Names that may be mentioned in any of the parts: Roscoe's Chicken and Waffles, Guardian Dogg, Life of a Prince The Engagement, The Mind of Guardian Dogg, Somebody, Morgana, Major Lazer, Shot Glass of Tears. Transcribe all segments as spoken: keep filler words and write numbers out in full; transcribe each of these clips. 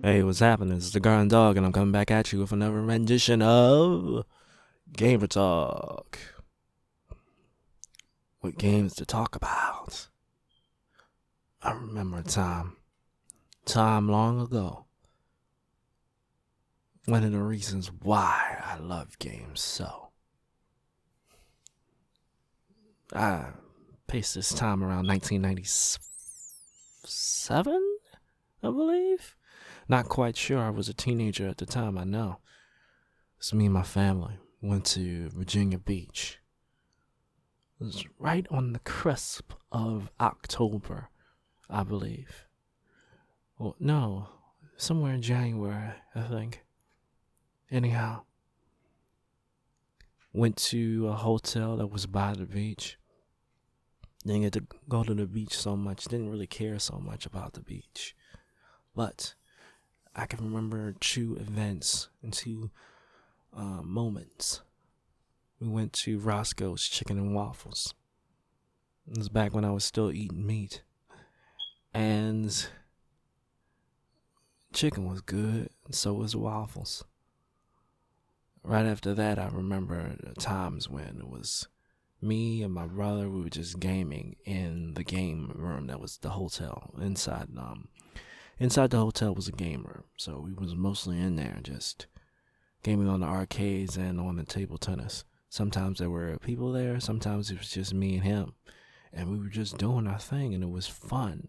Hey, what's happening? It's the Guardian Dogg, and I'm coming back at you with another rendition of Gamer Talk. What games to talk about? I remember a time, time long ago. One of the reasons why I love games so. I paced this time around nineteen ninety-seven, I believe. Not quite sure. I was a teenager at the time, I know. So me and my family went to Virginia Beach. It was right on the cusp of October, I believe. Well, no, somewhere in January, I think. Anyhow, went to a hotel that was by the beach. Didn't get to go to the beach so much. Didn't really care so much about the beach. But I can remember two events and two uh, moments. We went to Roscoe's Chicken and Waffles. It was back when I was still eating meat. And chicken was good, and so was waffles. Right after that, I remember the times when it was me and my brother, we were just gaming in the game room that was the hotel. Inside um, inside the hotel was a game room, so we was mostly in there just gaming on the arcades and on the table tennis. Sometimes there were people there, sometimes it was just me and him, and we were just doing our thing, and it was fun.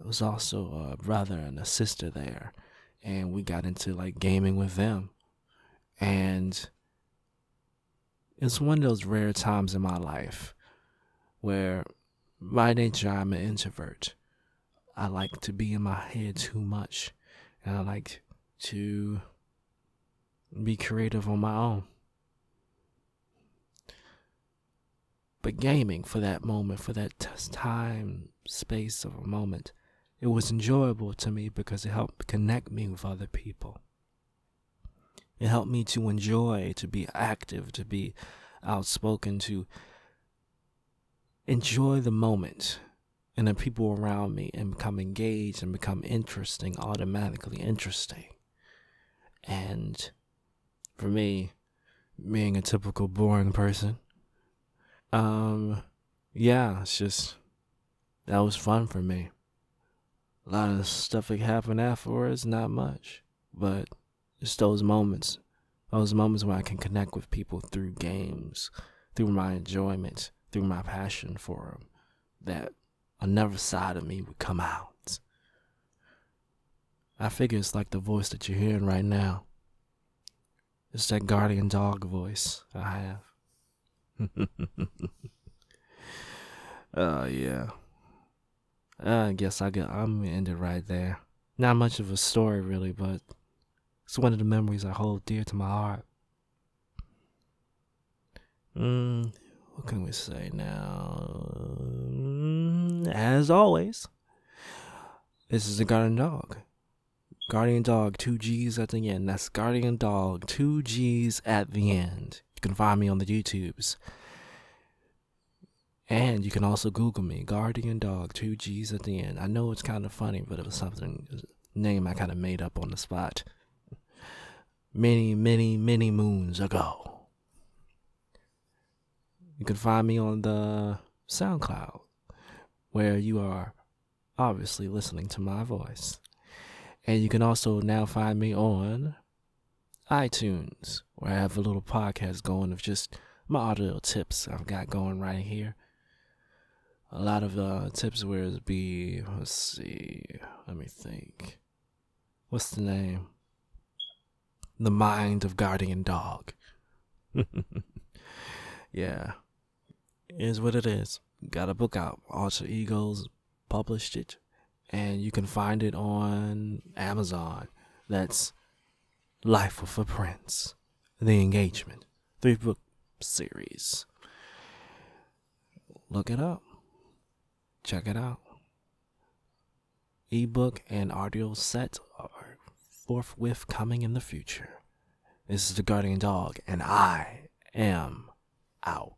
There was also a brother and a sister there, and we got into like gaming with them. And it's one of those rare times in my life where by nature I'm an introvert. I like to be in my head too much, and I like to be creative on my own. But gaming for that moment, for that time, space of a moment, it was enjoyable to me because it helped connect me with other people. It helped me to enjoy, to be active, to be outspoken, to enjoy the moment and the people around me and become engaged and become interesting, automatically interesting. And for me, being a typical boring person, um, yeah, it's just, that was fun for me. A lot of the stuff that happened afterwards, not much, but just those moments, those moments where I can connect with people through games, through my enjoyment, through my passion for them, that another side of me would come out. I figure it's like the voice that you're hearing right now. It's that Guardian Dogg voice I have. Oh, uh, yeah. I guess I could, I'm going to end it right there. Not much of a story, really, but it's one of the memories I hold dear to my heart. Mm, what can we say now? Mm, as always, this is the Guardian Dogg. Guardian Dogg, two G's at the end. That's Guardian Dogg, two G's at the end. You can find me on the YouTubes. And you can also Google me, Guardian Dogg, two G's at the end. I know it's kind of funny, but it was something, name I kind of made up on the spot. Many, many, many moons ago. You can find me on the SoundCloud, where you are obviously listening to my voice. And you can also now find me on iTunes, where I have a little podcast going of just my audio tips I've got going right here. A lot of uh, tips where it'd be, let's see, let me think. What's the name? The Mind of Guardian Dogg. Yeah. Is what it is. Got a book out. Alter Egos published it. And you can find it on Amazon. That's Life of a Prince The Engagement. Three book series. Look it up. Check it out. Ebook and audio set are forthwith coming in the future. This is the Guardian Dogg, and I am out.